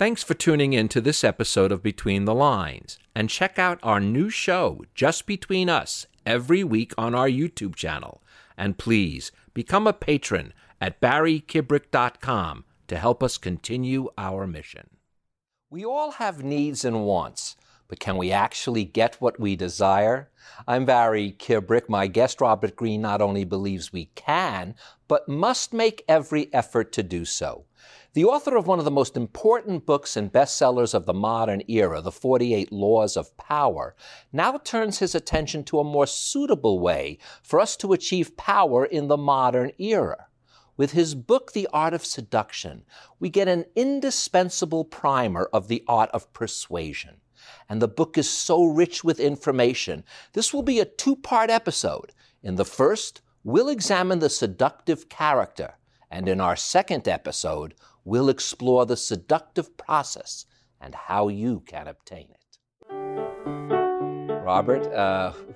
Thanks for tuning in to this episode of Between the Lines, and check out our new show, Just Between Us, every week on our YouTube channel. And please, become a patron at barrykibrick.com to help us continue our mission. We all have needs and wants, but can we actually get what we desire? I'm Barry Kibrick. My guest, Robert Green, not only believes we can, but must make every effort to do so. The author of one of the most important books and bestsellers of the modern era, The 48 Laws of Power, now turns his attention to a more suitable way for us to achieve power in the modern era. With his book, The Art of Seduction, we get an indispensable primer of the art of persuasion. And the book is so rich with information. This will be a two-part episode. In the first, we'll examine the seductive character. And in our second episode, we'll explore the seductive process and how you can obtain it. Robert,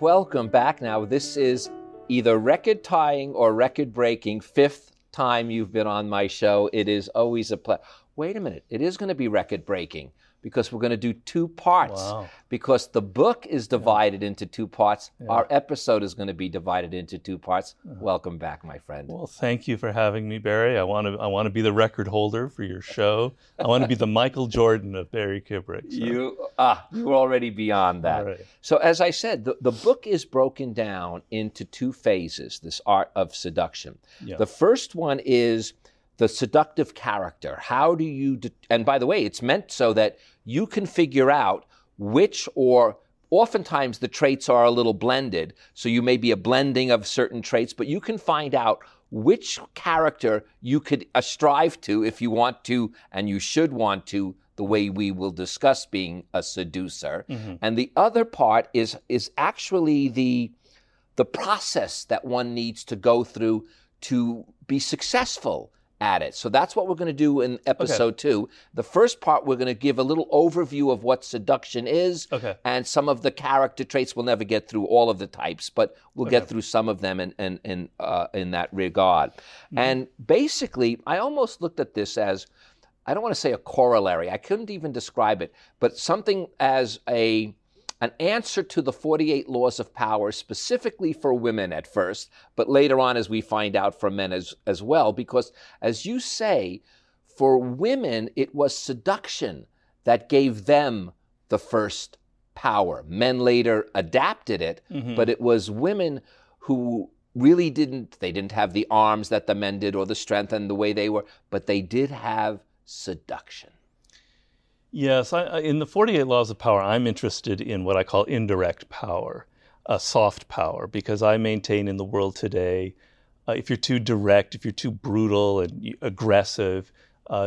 welcome back. Now, this is either record-tying or record-breaking fifth time you've been on my show. It is always a pleasure. Wait a minute. It is going to be record-breaking because we're going to do two parts. Wow. Because the book is divided into two parts. Yeah. Our episode is going to be divided into two parts. Welcome back, my friend. Well, thank you for having me, Barry. I want to be the record holder for your show. I want to be the Michael Jordan of Barry Kibrick. So. You're already beyond that. Right. So as I said, the book is broken down into two phases, this art of seduction. Yeah. The first one is the seductive character. How do you, and by the way, it's meant so that you can figure out which, or oftentimes the traits are a little blended, so you may be a blending of certain traits, but you can find out which character you could strive to if you want to, and you should want to, the way we will discuss being a seducer. Mm-hmm. And the other part is actually the process that one needs to go through to be successful at it. So that's what we're going to do in episode two. The first part, we're going to give a little overview of what seduction is and some of the character traits. We'll never get through all of the types, but we'll get through some of them in that regard. Mm-hmm. And basically, I almost looked at this as, I don't want to say a corollary. I couldn't even describe it, but something as an answer to the 48 Laws of Power, specifically for women at first, but later on, as we find out, for men as well, because as you say, for women, it was seduction that gave them the first power. Men later adapted it, but it was women who really didn't have the arms that the men did or the strength and the way they were, but they did have seduction. Yes, in the 48 Laws of Power, I'm interested in what I call indirect power, soft power, because I maintain in the world today, if you're too direct, if you're too brutal and aggressive,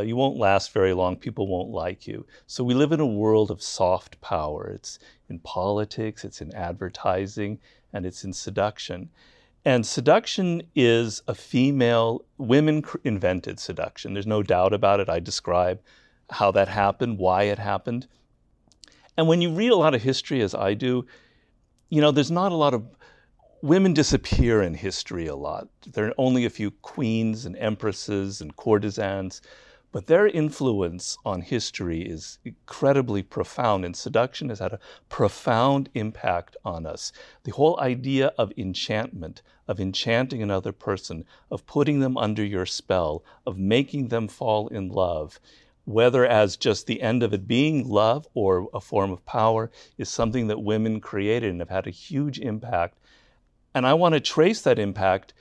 you won't last very long. People won't like you. So we live in a world of soft power. It's in politics, it's in advertising, and it's in seduction. And seduction is women invented seduction. There's no doubt about it. I describe how that happened, why it happened. And when you read a lot of history, as I do, there's not a lot of... Women disappear in history a lot. There are only a few queens and empresses and courtesans, but their influence on history is incredibly profound, and seduction has had a profound impact on us. The whole idea of enchantment, of enchanting another person, of putting them under your spell, of making them fall in love, whether as just the end of it being love or a form of power, is something that women created and have had a huge impact. And I want to trace that impact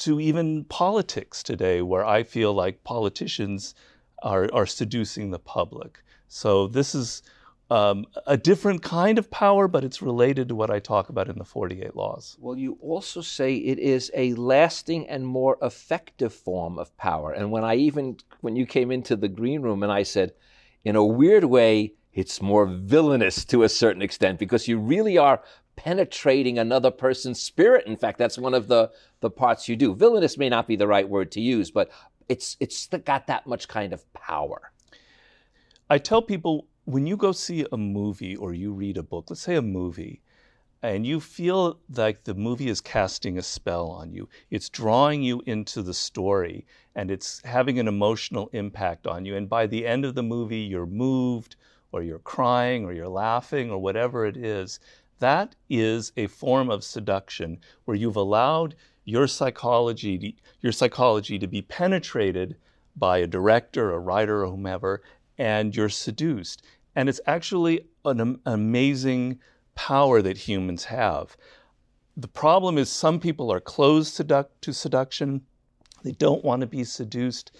to even politics today, where I feel like politicians are seducing the public. So this is a different kind of power, but it's related to what I talk about in the 48 Laws. Well, you also say it is a lasting and more effective form of power. And when you came into the green room and I said, in a weird way, it's more villainous to a certain extent, because you really are penetrating another person's spirit. In fact, that's one of the parts you do. Villainous may not be the right word to use, but it's got that much kind of power. I tell people, when you go see a movie or you read a book, let's say a movie, and you feel like the movie is casting a spell on you. It's drawing you into the story, and it's having an emotional impact on you. And by the end of the movie, you're moved, or you're crying, or you're laughing, or whatever it is. That is a form of seduction where you've allowed your psychology to be penetrated by a director, a writer, or whomever, and you're seduced. And it's actually an amazing power that humans have. The problem is some people are closed to seduction. They don't want to be seduced.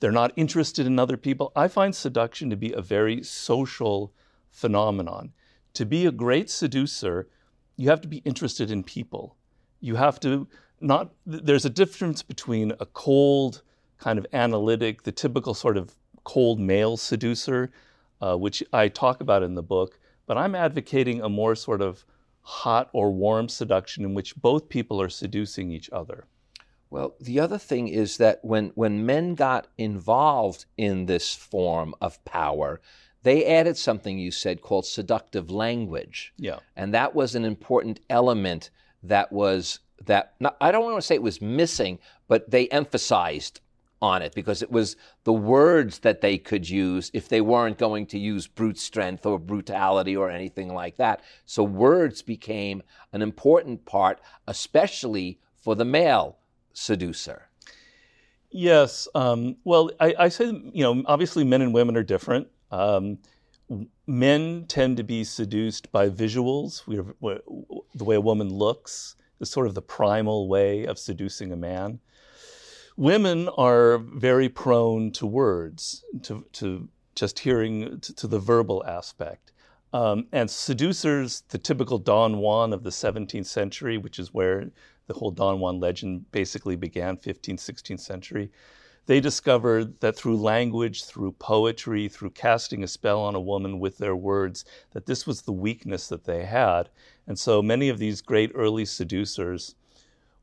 They're not interested in other people. I find seduction to be a very social phenomenon. To be a great seducer, you have to be interested in people. You have to not, there's a difference between a cold kind of analytic, the typical sort of cold male seducer, which I talk about in the book, but I'm advocating a more sort of hot or warm seduction in which both people are seducing each other. Well, the other thing is that when men got involved in this form of power, they added something you said called seductive language. Yeah. And that was an important element that was, that not, I don't want to say it was missing, but they emphasized on it because it was the words that they could use if they weren't going to use brute strength or brutality or anything like that. So words became an important part, especially for the male seducer. Yes. Well, I say, obviously men and women are different. Men tend to be seduced by visuals, the way a woman looks is sort of the primal way of seducing a man. Women are very prone to words, to the verbal aspect. And seducers, the typical Don Juan of the 17th century, which is where the whole Don Juan legend basically began, 15th, 16th century, they discovered that through language, through poetry, through casting a spell on a woman with their words, that this was the weakness that they had. And so many of these great early seducers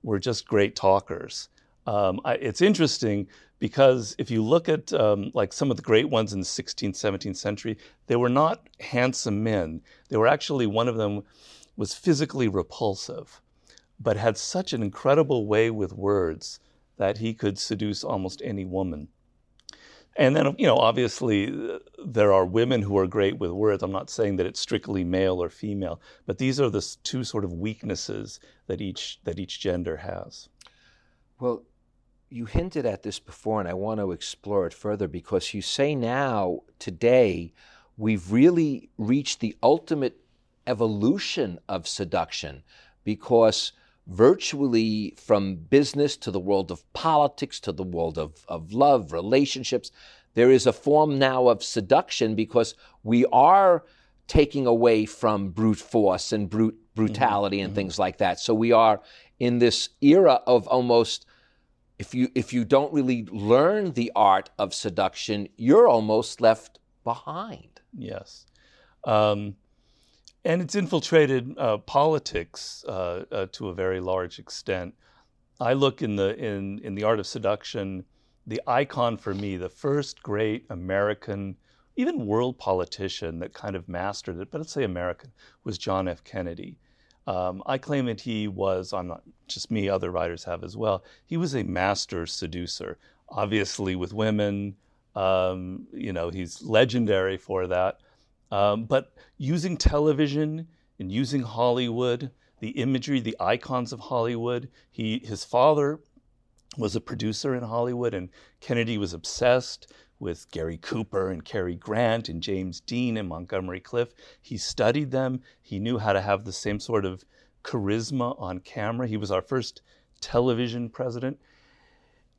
were just great talkers. It's interesting because if you look at like some of the great ones in the 16th, 17th century, they were not handsome men. They were actually, one of them was physically repulsive, but had such an incredible way with words that he could seduce almost any woman. And then, obviously there are women who are great with words. I'm not saying that it's strictly male or female, but these are the two sort of weaknesses that each gender has. Well, you hinted at this before, and I want to explore it further because you say now, today, we've really reached the ultimate evolution of seduction because virtually from business to the world of politics to the world of love, relationships, there is a form now of seduction because we are taking away from brute force and brutality and things like that. So we are in this era of almost, if you don't really learn the art of seduction, you're almost left behind. Yes. And it's infiltrated politics to a very large extent. I look in the Art of Seduction, the icon for me, the first great American, even world politician that kind of mastered it, but let's say American, was John F. Kennedy. I claim that he was, not just me, other writers have as well, he was a master seducer. Obviously with women, he's legendary for that. But using television and using Hollywood, the imagery, the icons of Hollywood, his father was a producer in Hollywood, and Kennedy was obsessed with Gary Cooper and Cary Grant and James Dean and Montgomery Clift. He studied them. He knew how to have the same sort of charisma on camera. He was our first television president.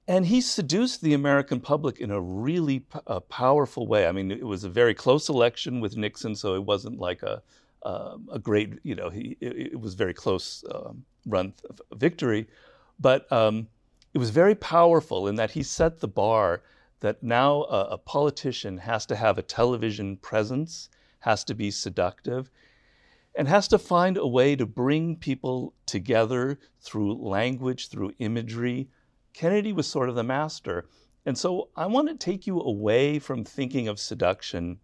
And he seduced the American public in a really powerful way. I mean, it was a very close election with Nixon, so it wasn't like a great, it was very close run victory. But it was very powerful in that he set the bar that now a politician has to have a television presence, has to be seductive, and has to find a way to bring people together through language, through imagery. Kennedy was sort of the master. And so I want to take you away from thinking of seduction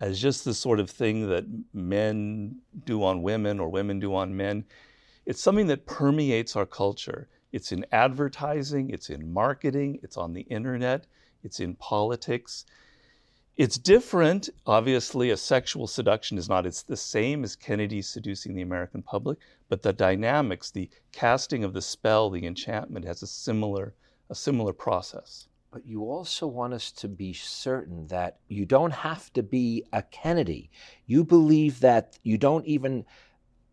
as just the sort of thing that men do on women or women do on men. It's something that permeates our culture. It's in advertising, it's in marketing, it's on the internet, it's in politics. It's different. Obviously, a sexual seduction is not. It's the same as Kennedy seducing the American public, but the dynamics, the casting of the spell, the enchantment has a similar process. But you also want us to be certain that you don't have to be a Kennedy. You believe that you don't even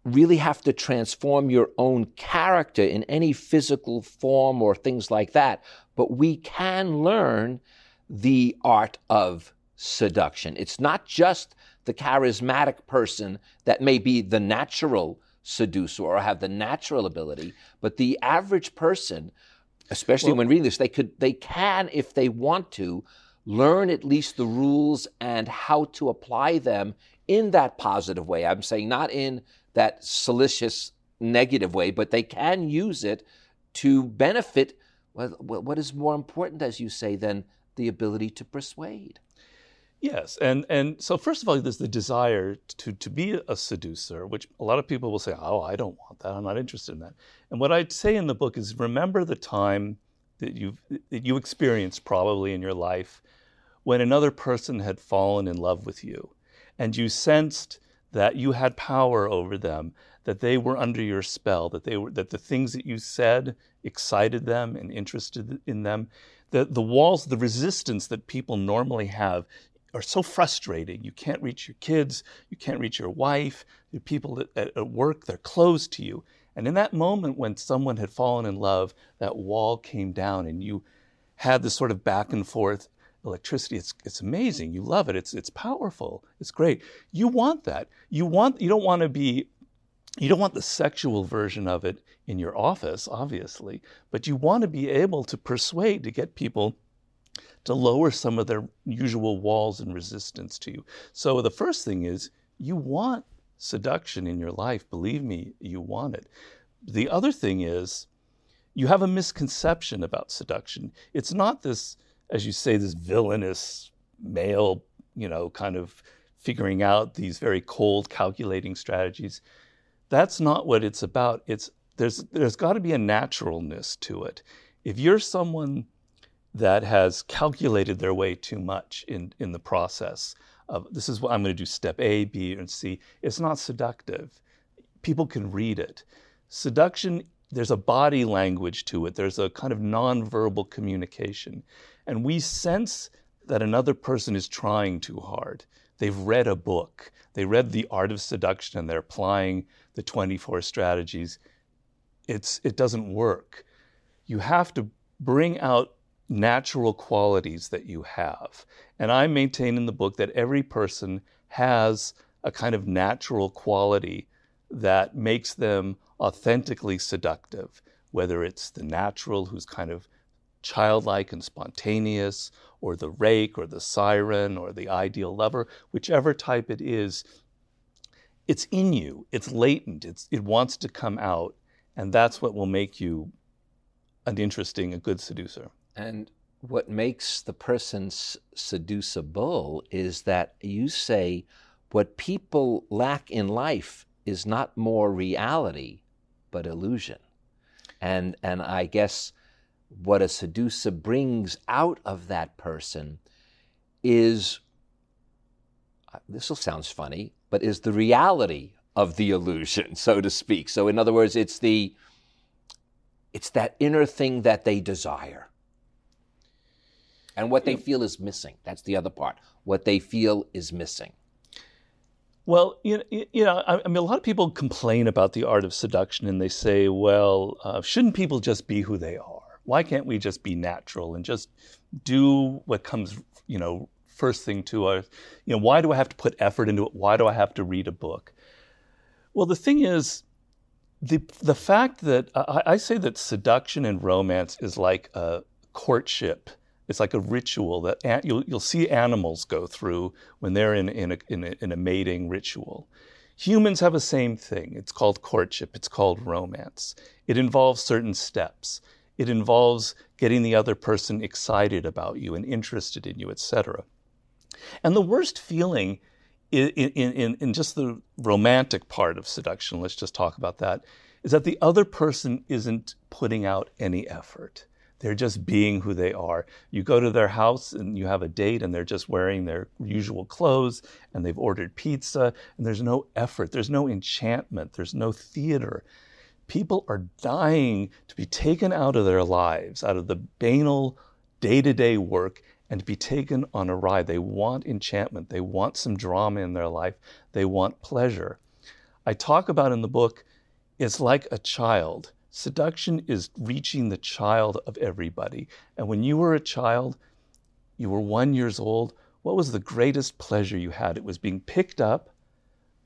really have to transform your own character in any physical form or things like that, but we can learn the art of seduction. It's not just the charismatic person that may be the natural seducer or have the natural ability, but the average person, especially when reading this, they can, if they want to, learn at least the rules and how to apply them in that positive way. I'm saying not in that salacious negative way, but they can use it to benefit. What is more important, as you say, than the ability to persuade? Yes, and so first of all, there's the desire to be a seducer, which a lot of people will say, oh, I don't want that, I'm not interested in that. And what I say in the book is, remember the time that you experienced probably in your life when another person had fallen in love with you, and you sensed that you had power over them, that they were under your spell, that the things that you said excited them and interested in them, that the walls, the resistance that people normally have are so frustrating. You can't reach your kids, you can't reach your wife, the people at work, they're closed to you. And in that moment when someone had fallen in love, that wall came down and you had this sort of back and forth electricity. It's amazing. You love it. It's powerful. It's great. You want that. You don't want the sexual version of it in your office, obviously, but you want to be able to persuade, to get people to lower some of their usual walls and resistance to you. So the first thing is, you want seduction in your life. Believe me, you want it. The other thing is, you have a misconception about seduction. It's not this, as you say, this villainous male, kind of figuring out these very cold, calculating strategies. That's not what it's about. There's got to be a naturalness to it. If you're someone that has calculated their way too much in the process of, this is what I'm going to do, step A, B, and C, it's not seductive. People can read it. Seduction, there's a body language to it. There's a kind of nonverbal communication. And we sense that another person is trying too hard. They've read a book. They read The Art of Seduction and they're applying the 24 strategies. It doesn't work. You have to bring out natural qualities that you have. And I maintain in the book that every person has a kind of natural quality that makes them authentically seductive, whether it's the natural, who's kind of childlike and spontaneous, or the rake, or the siren, or the ideal lover, whichever type it is, it's in you, it's latent, it wants to come out, and that's what will make you a good seducer. And what makes the person seducible is that you say what people lack in life is not more reality, but illusion. And I guess what a seducer brings out of that person is, this will sound funny, but is the reality of the illusion, so to speak. So in other words, it's that inner thing that they desire and what they feel is missing. That's the other part, what they feel is missing. Well, I mean, a lot of people complain about The Art of Seduction and they say, shouldn't people just be who they are? Why can't we just be natural and just do what comes, first thing to us? Why do I have to put effort into it? Why do I have to read a book? Well, the thing is, the fact that I say that seduction and romance is like a courtship. It's like a ritual that you'll see animals go through when they're in a mating ritual. Humans have the same thing. It's called courtship. It's called romance. It involves certain steps. It involves getting the other person excited about you and interested in you, etc. And the worst feeling in just the romantic part of seduction, let's just talk about that, is that the other person isn't putting out any effort. They're just being who they are. You go to their house and you have a date and they're just wearing their usual clothes and they've ordered pizza and there's no effort. There's no enchantment. There's no theater. People are dying to be taken out of their lives, out of the banal day-to-day work, and to be taken on a ride. They want enchantment. They want some drama in their life. They want pleasure. I talk about in the book, it's like a child. Seduction is reaching the child of everybody. And when you were a child, you were 1 year old, what was the greatest pleasure you had? It was being picked up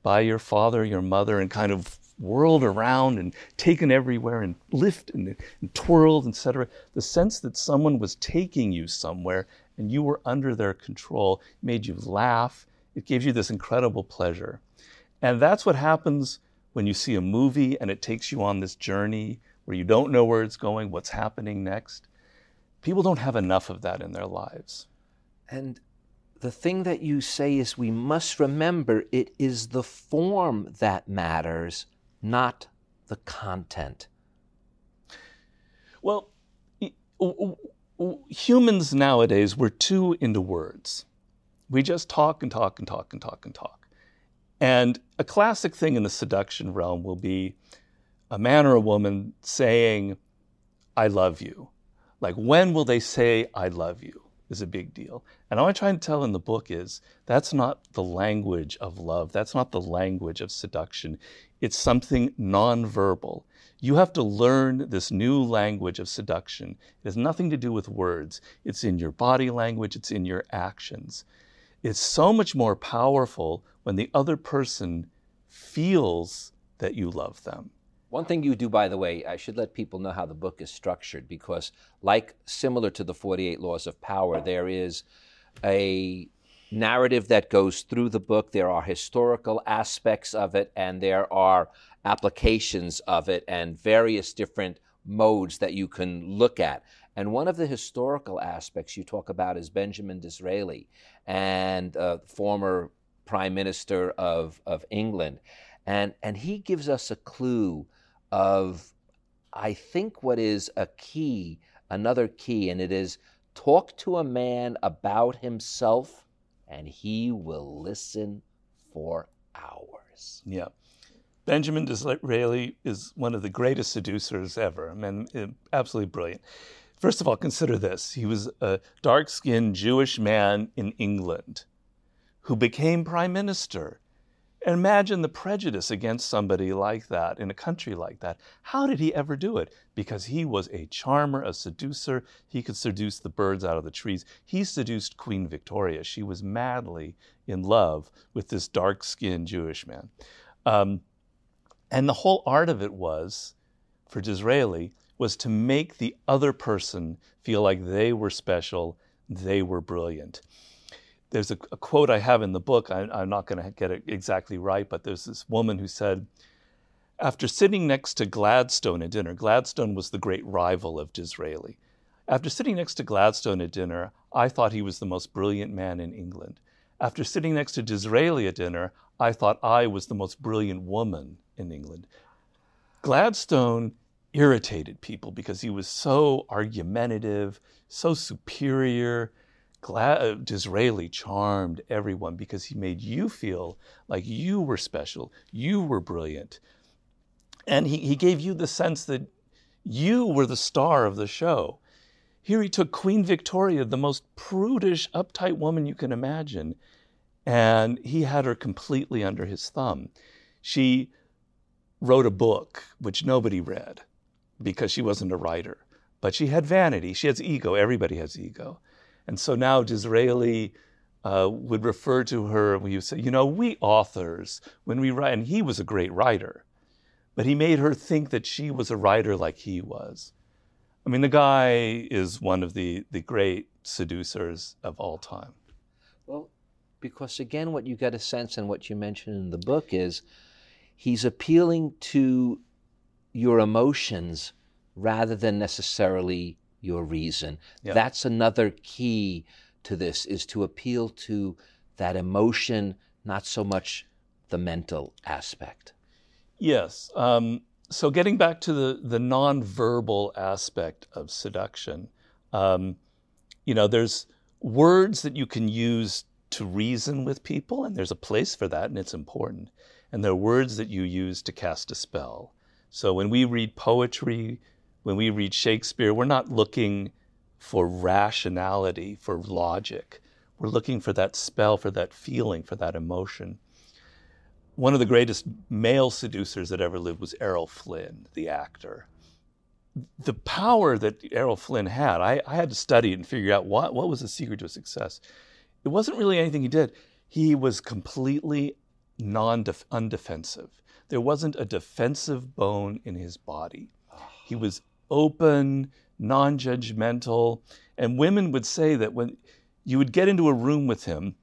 by your father, your mother, and kind of whirled around and taken everywhere and lifted and twirled, etc. The sense that someone was taking you somewhere and you were under their control made you laugh. It gave you this incredible pleasure. And that's what happens when you see a movie and it takes you on this journey where you don't know where it's going, what's happening next. People don't have enough of that in their lives. And the thing that you say is we must remember it is the form that matters, not the content. Well, humans nowadays, we're too into words. We just talk and talk and talk and talk and talk. And a classic thing in the seduction realm will be a man or a woman saying, I love you. Like, when will they say, I love you, is a big deal. And all I try and tell in the book is that's not the language of love. That's not the language of seduction. It's something nonverbal. You have to learn this new language of seduction. It has nothing to do with words. It's in your body language. It's in your actions. It's so much more powerful when the other person feels that you love them. One thing you do, by the way, I should let people know how the book is structured, because like similar to the 48 Laws of Power, there is a narrative that goes through the book. There are historical aspects of it, and there are applications of it, and various different modes that you can look at. And one of the historical aspects you talk about is Benjamin Disraeli, and former Prime Minister of England. And he gives us a clue of, I think, what is a key, another key, and it is talk to a man about himself and he will listen for hours. Yeah. Benjamin Disraeli is one of the greatest seducers ever. I mean, absolutely brilliant. First of all, consider this. He was a dark-skinned Jewish man in England who became prime minister. And imagine the prejudice against somebody like that in a country like that. How did he ever do it? Because he was a charmer, a seducer. He could seduce the birds out of the trees. He seduced Queen Victoria. She was madly in love with this dark-skinned Jewish man. And the whole art of it was, for Disraeli, was to make the other person feel like they were special, they were brilliant. There's a quote I have in the book, I'm not going to get it exactly right, but there's this woman who said, after sitting next to Gladstone at dinner — Gladstone was the great rival of Disraeli — after sitting next to Gladstone at dinner, I thought he was the most brilliant man in England. After sitting next to Disraeli at dinner, I thought I was the most brilliant woman in England. Gladstone irritated people because he was so argumentative, so superior. Disraeli charmed everyone because he made you feel like you were special, you were brilliant. And he gave you the sense that you were the star of the show. Here he took Queen Victoria, the most prudish, uptight woman you can imagine, and he had her completely under his thumb. She wrote a book, which nobody read because she wasn't a writer, but she had vanity. She has ego. Everybody has ego. And so now Disraeli would refer to her, and he would say, you know, we authors, when we write — and he was a great writer, but he made her think that she was a writer like he was. I mean, the guy is one of the great seducers of all time. Well, because again, what you get a sense, and what you mention in the book, is he's appealing to your emotions rather than necessarily your reason. Yep. That's another key to this, is to appeal to that emotion not so much the mental aspect. Yes. So getting back to the nonverbal aspect of seduction, there's words that you can use to reason with people, and there's a place for that, and it's important. And there are words that you use to cast a spell. So when we read poetry, when we read Shakespeare, we're not looking for rationality, for logic. We're looking for that spell, for that feeling, for that emotion. One of the greatest male seducers that ever lived was Errol Flynn, the actor. The power that Errol Flynn had, I had to study it and figure out what was the secret to his success. It wasn't really anything he did. He was completely undefensive. There wasn't a defensive bone in his body. He was open, non-judgmental. And women would say that when you would get into a room with him,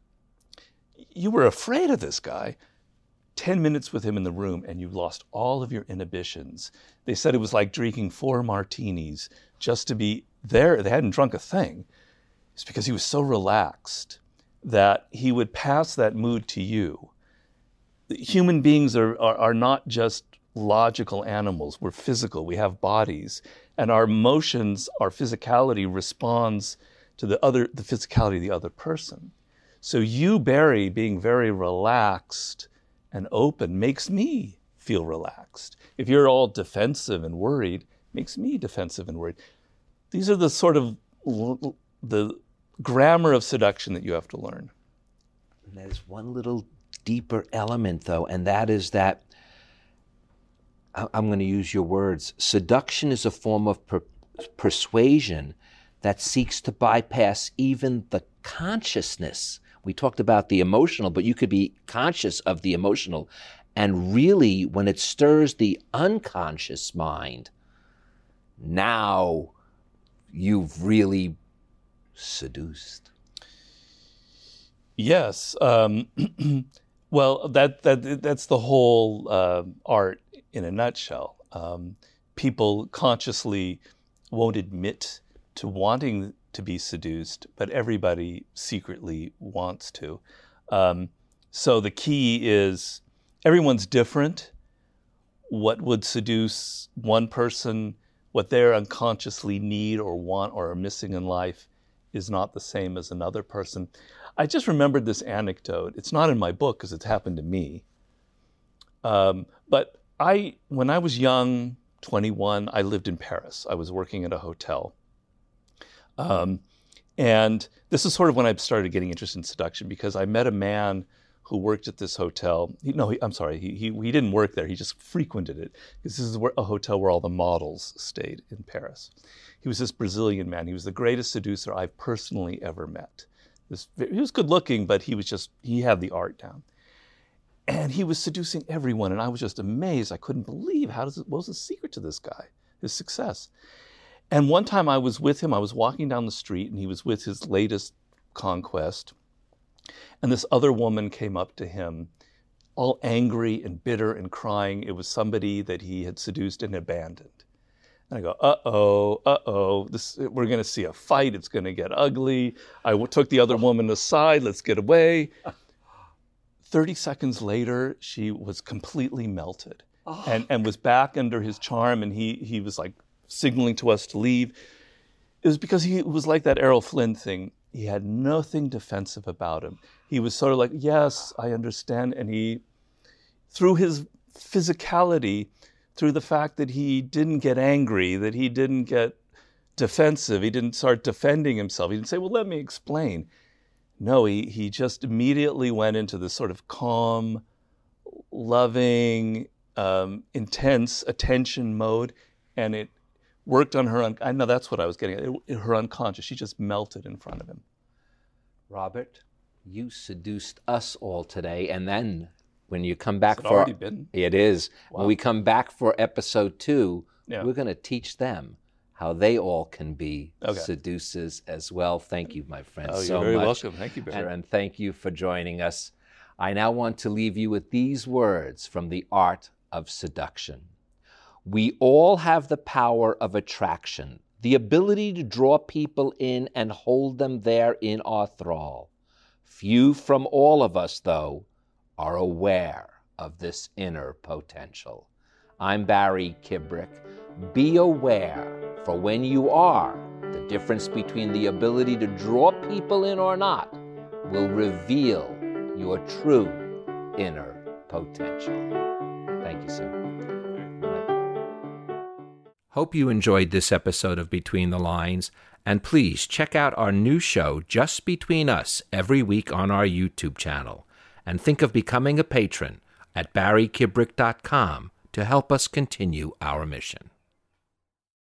you were afraid of this guy. 10 minutes with him in the room and you lost all of your inhibitions. They said it was like drinking 4 martinis just to be there. They hadn't drunk a thing. It's because he was so relaxed that he would pass that mood to you. Human beings are not just logical animals. We're physical. We have bodies. And our emotions, our physicality responds to the physicality of the other person. So you, Barry, being very relaxed and open makes me feel relaxed. If you're all defensive and worried, makes me defensive and worried. These are the sort of the grammar of seduction that you have to learn. And there's one little deeper element, though, and that is that, I'm going to use your words, seduction is a form of persuasion that seeks to bypass even the consciousness. We talked about the emotional, but you could be conscious of the emotional. And really, when it stirs the unconscious mind, now you've really seduced. Yes. Well, that's the whole art in a nutshell. People consciously won't admit to wanting to be seduced, but everybody secretly wants to. So the key is everyone's different. What would seduce one person, what they unconsciously need or want or are missing in life is not the same as another person. I just remembered this anecdote. It's not in my book because it's happened to me. But when I was young, 21, I lived in Paris. I was working at a hotel. And this is sort of when I started getting interested in seduction because I met a man who worked at this hotel. He didn't work there. He just frequented it. This is a hotel where all the models stayed in Paris. He was this Brazilian man. He was the greatest seducer I've personally ever met. He was good looking, but he had the art down. And he was seducing everyone. And I was just amazed. I couldn't believe what was the secret to this guy, his success. And one time I was with him, I was walking down the street and he was with his latest conquest. And this other woman came up to him, all angry and bitter and crying. It was somebody that he had seduced and abandoned. And I go, we're going to see a fight. It's going to get ugly. I took the other woman aside. Let's get away. 30 seconds later, she was completely melted and was back under his charm. And he was like, signaling to us to leave. It was because he was like that Errol Flynn thing. He had nothing defensive about him. He was sort of like, yes, I understand. And he, through his physicality, through the fact that he didn't get angry, that he didn't get defensive, he didn't start defending himself. He didn't say, well, let me explain. No, he just immediately went into this sort of calm, loving, intense attention mode. And it worked on her, I know that's what I was getting at, her unconscious. She just melted in front of him. Robert, you seduced us all today, and then when you come back already been? It is. Wow. When we come back for episode 2, yeah. We're gonna teach them how they all can be seducers as well. Thank you, my friend, so much. You're very welcome, thank you, Barry. And thank you for joining us. I now want to leave you with these words from The Art of Seduction. We all have the power of attraction, the ability to draw people in and hold them there in our thrall. Few from all of us, though, are aware of this inner potential. I'm Barry Kibrick. Be aware, for when you are, the difference between the ability to draw people in or not will reveal your true inner potential. Thank you, sir. Hope you enjoyed this episode of Between the Lines, and please check out our new show, Just Between Us, every week on our YouTube channel. And think of becoming a patron at barrykibrick.com to help us continue our mission.